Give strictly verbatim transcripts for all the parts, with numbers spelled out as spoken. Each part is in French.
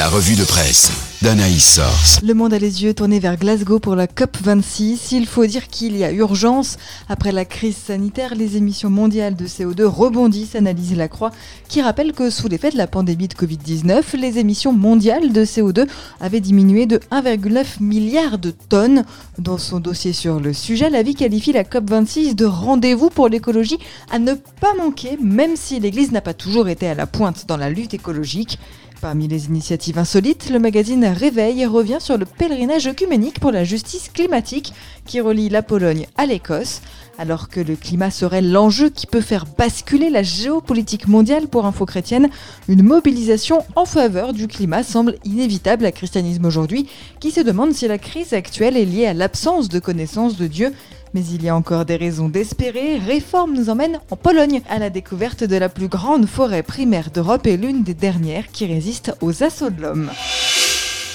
La revue de presse d'Anaïs Sors. Le monde a les yeux tournés vers Glasgow pour la C O P vingt-six. Il faut dire qu'il y a urgence. Après la crise sanitaire, les émissions mondiales de C O deux rebondissent, analyse la Croix, qui rappelle que sous l'effet de la pandémie de covid dix-neuf, les émissions mondiales de C O deux avaient diminué de un virgule neuf milliard de tonnes. Dans son dossier sur le sujet, l'A V I qualifie la C O P vingt-six de rendez-vous pour l'écologie à ne pas manquer, même si l'Église n'a pas toujours été à la pointe dans la lutte écologique. Parmi les initiatives insolites, le magazine Réveil revient sur le pèlerinage œcuménique pour la justice climatique qui relie la Pologne à l'Écosse. Alors que le climat serait l'enjeu qui peut faire basculer la géopolitique mondiale pour Info Chrétienne, une mobilisation en faveur du climat semble inévitable à Christianisme aujourd'hui, qui se demande si la crise actuelle est liée à l'absence de connaissance de Dieu. Mais il y a encore des raisons d'espérer. Réforme nous emmène en Pologne, à la découverte de la plus grande forêt primaire d'Europe et l'une des dernières qui résiste aux assauts de l'homme.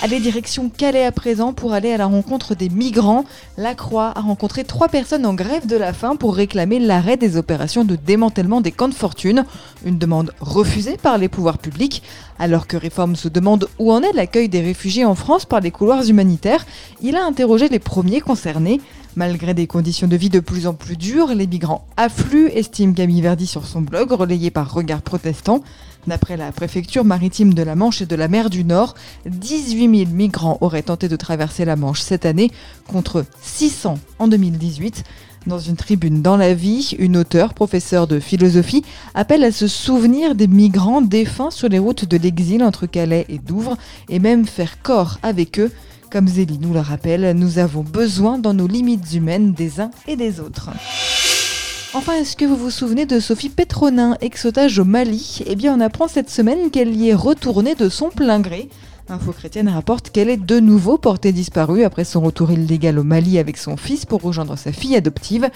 Allez, direction Calais à présent pour aller à la rencontre des migrants. La Croix a rencontré trois personnes en grève de la faim pour réclamer l'arrêt des opérations de démantèlement des camps de fortune. Une demande refusée par les pouvoirs publics. Alors que Réforme se demande où en est l'accueil des réfugiés en France par les couloirs humanitaires, il a interrogé les premiers concernés. Malgré des conditions de vie de plus en plus dures, les migrants affluent, estime Camille Verdi sur son blog, relayé par Regards Protestants. D'après la préfecture maritime de la Manche et de la mer du Nord, dix-huit mille migrants auraient tenté de traverser la Manche cette année, contre six cents en deux mille dix-huit. Dans une tribune dans La Vie, une auteure, professeure de philosophie, appelle à se souvenir des migrants défunts sur les routes de l'exil entre Calais et Douvres, et même faire corps avec eux. Comme Zélie nous le rappelle, nous avons besoin dans nos limites humaines des uns et des autres. Enfin, est-ce que vous vous souvenez de Sophie Pétronin, ex-otage au Mali ? Eh bien, on apprend cette semaine qu'elle y est retournée de son plein gré. Info Chrétienne rapporte qu'elle est de nouveau portée disparue après son retour illégal au Mali avec son fils pour rejoindre sa fille adoptive.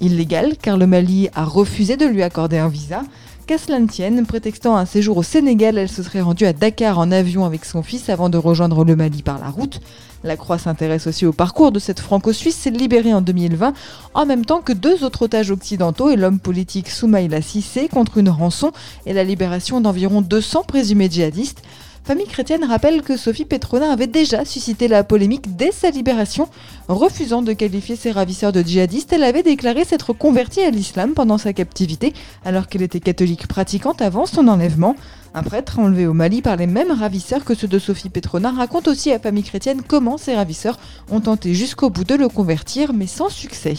Illégale, car le Mali a refusé de lui accorder un visa. Qu'à cela ne tienne, prétextant un séjour au Sénégal, elle se serait rendue à Dakar en avion avec son fils avant de rejoindre le Mali par la route. La Croix s'intéresse aussi au parcours de cette franco-suisse libérée en deux mille vingt, en même temps que deux autres otages occidentaux et l'homme politique Soumaïla Cissé contre une rançon et la libération d'environ deux cents présumés djihadistes. Famille chrétienne rappelle que Sophie Pétronin avait déjà suscité la polémique dès sa libération. Refusant de qualifier ses ravisseurs de djihadistes, elle avait déclaré s'être convertie à l'islam pendant sa captivité, alors qu'elle était catholique pratiquante avant son enlèvement. Un prêtre enlevé au Mali par les mêmes ravisseurs que ceux de Sophie Pétronin raconte aussi à Famille chrétienne comment ses ravisseurs ont tenté jusqu'au bout de le convertir, mais sans succès.